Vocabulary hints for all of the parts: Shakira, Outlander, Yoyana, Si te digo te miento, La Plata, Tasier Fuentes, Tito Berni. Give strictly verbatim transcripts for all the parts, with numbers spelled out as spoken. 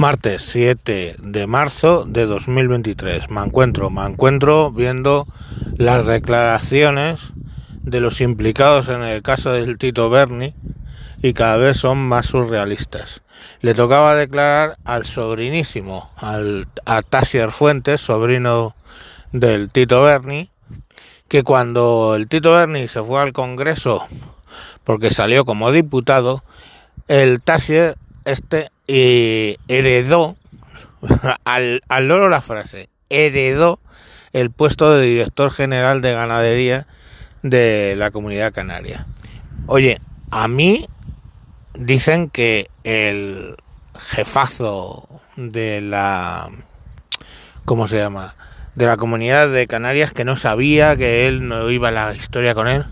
Martes siete de marzo de dos mil veintitrés. Me encuentro, me encuentro viendo las declaraciones de los implicados en el caso del Tito Berni y cada vez son más surrealistas. Le tocaba declarar al sobrinísimo, al, a Tasier Fuentes, sobrino del Tito Berni, que cuando el Tito Berni se fue al Congreso porque salió como diputado, el Tasier este eh, heredó, al, al loro la frase, heredó el puesto de director general de ganadería de la Comunidad Canaria. Oye, a mí dicen que el jefazo de la, ¿cómo se llama?, de la Comunidad de Canarias, que no sabía, que él no iba a la historia con él,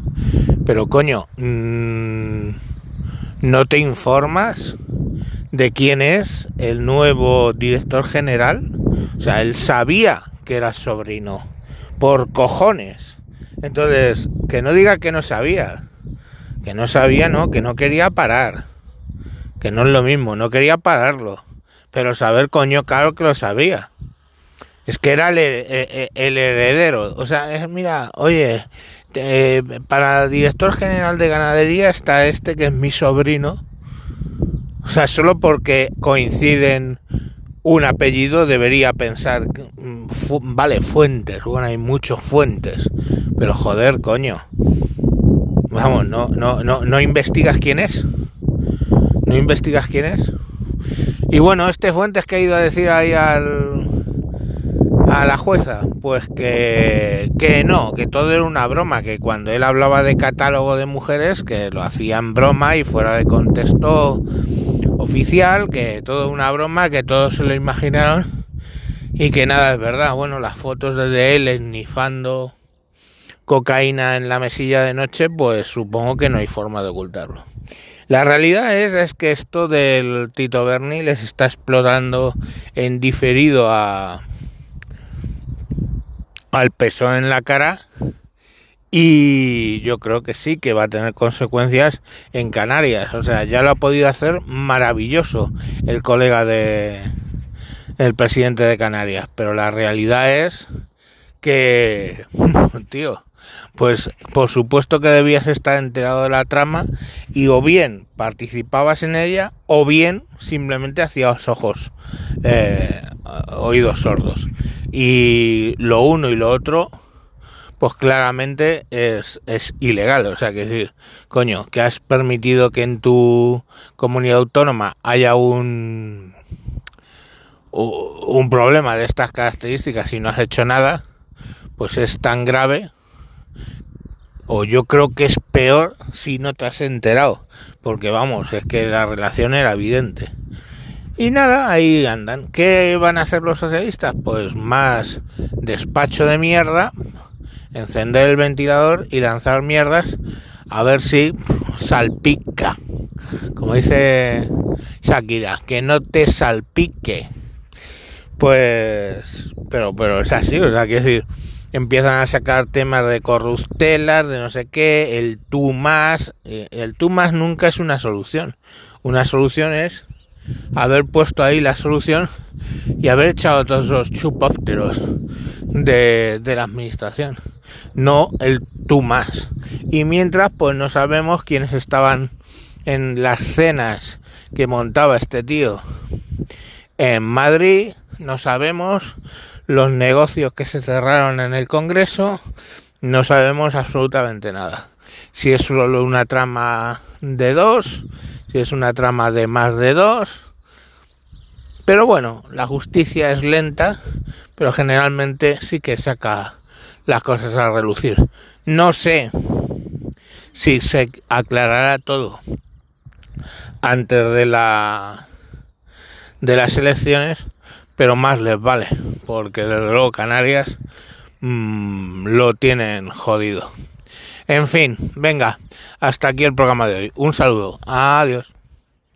pero coño, mmm, ¿no te informas de quién es el nuevo director general? O sea, él sabía que era sobrino, por cojones. Entonces, que no diga que no sabía, que no sabía, no, que no quería parar, que no es lo mismo, no quería pararlo, pero saber, coño, claro que lo sabía. Es que era el, el, el heredero. O sea, es, mira, oye, eh, para director general de ganadería está este que es mi sobrino. O sea, solo porque coinciden un apellido debería pensar, fu- vale, Fuentes. Bueno, hay muchos Fuentes, pero joder, coño. Vamos, no, no, no, no investigas quién es. No investigas quién es. Y bueno, este Fuentes que ha ido a decir ahí al... a la jueza, pues que, que no, que todo era una broma, que cuando él hablaba de catálogo de mujeres, que lo hacían broma y fuera de contexto oficial, que todo una broma, que todos se lo imaginaron y que nada es verdad. Bueno, las fotos de él esnifando cocaína en la mesilla de noche, pues supongo que no hay forma de ocultarlo. La realidad es, es que esto del Tito Berni les está explotando en diferido a... al peso en la cara, y yo creo que sí que va a tener consecuencias en Canarias. O sea, ya lo ha podido hacer maravilloso el colega de el presidente de Canarias, pero la realidad es que, tío, pues por supuesto que debías estar enterado de la trama y o bien participabas en ella o bien simplemente hacías ojos, eh, oídos sordos. Y lo uno y lo otro, pues claramente es, es ilegal. O sea, que decir, coño, que has permitido que en tu comunidad autónoma haya un, un problema de estas características y no has hecho nada, pues es tan grave, o yo creo que es peor si no te has enterado, porque vamos, es que la relación era evidente. Y nada, ahí andan. ¿Qué van a hacer los socialistas? Pues más despacho de mierda, encender el ventilador y lanzar mierdas a ver si salpica. Como dice Shakira, que no te salpique. Pues, pero, pero es así, o sea, quiero decir, empiezan a sacar temas de corruptelas, de no sé qué, el tú más. El tú más nunca es una solución. Una solución es haber puesto ahí la solución y haber echado todos esos chupópteros de, de la administración, no el tú más. Y mientras, pues no sabemos quiénes estaban en las cenas que montaba este tío en Madrid, no sabemos los negocios que se cerraron en el Congreso, no sabemos absolutamente nada. Si es solo una trama de dos, si es una trama de más de dos, pero bueno, la justicia es lenta, pero generalmente sí que saca las cosas a relucir. No sé si se aclarará todo antes de la de las elecciones, pero más les vale, porque desde luego Canarias mmm, lo tienen jodido. En fin, venga, hasta aquí el programa de hoy. Un saludo, adiós.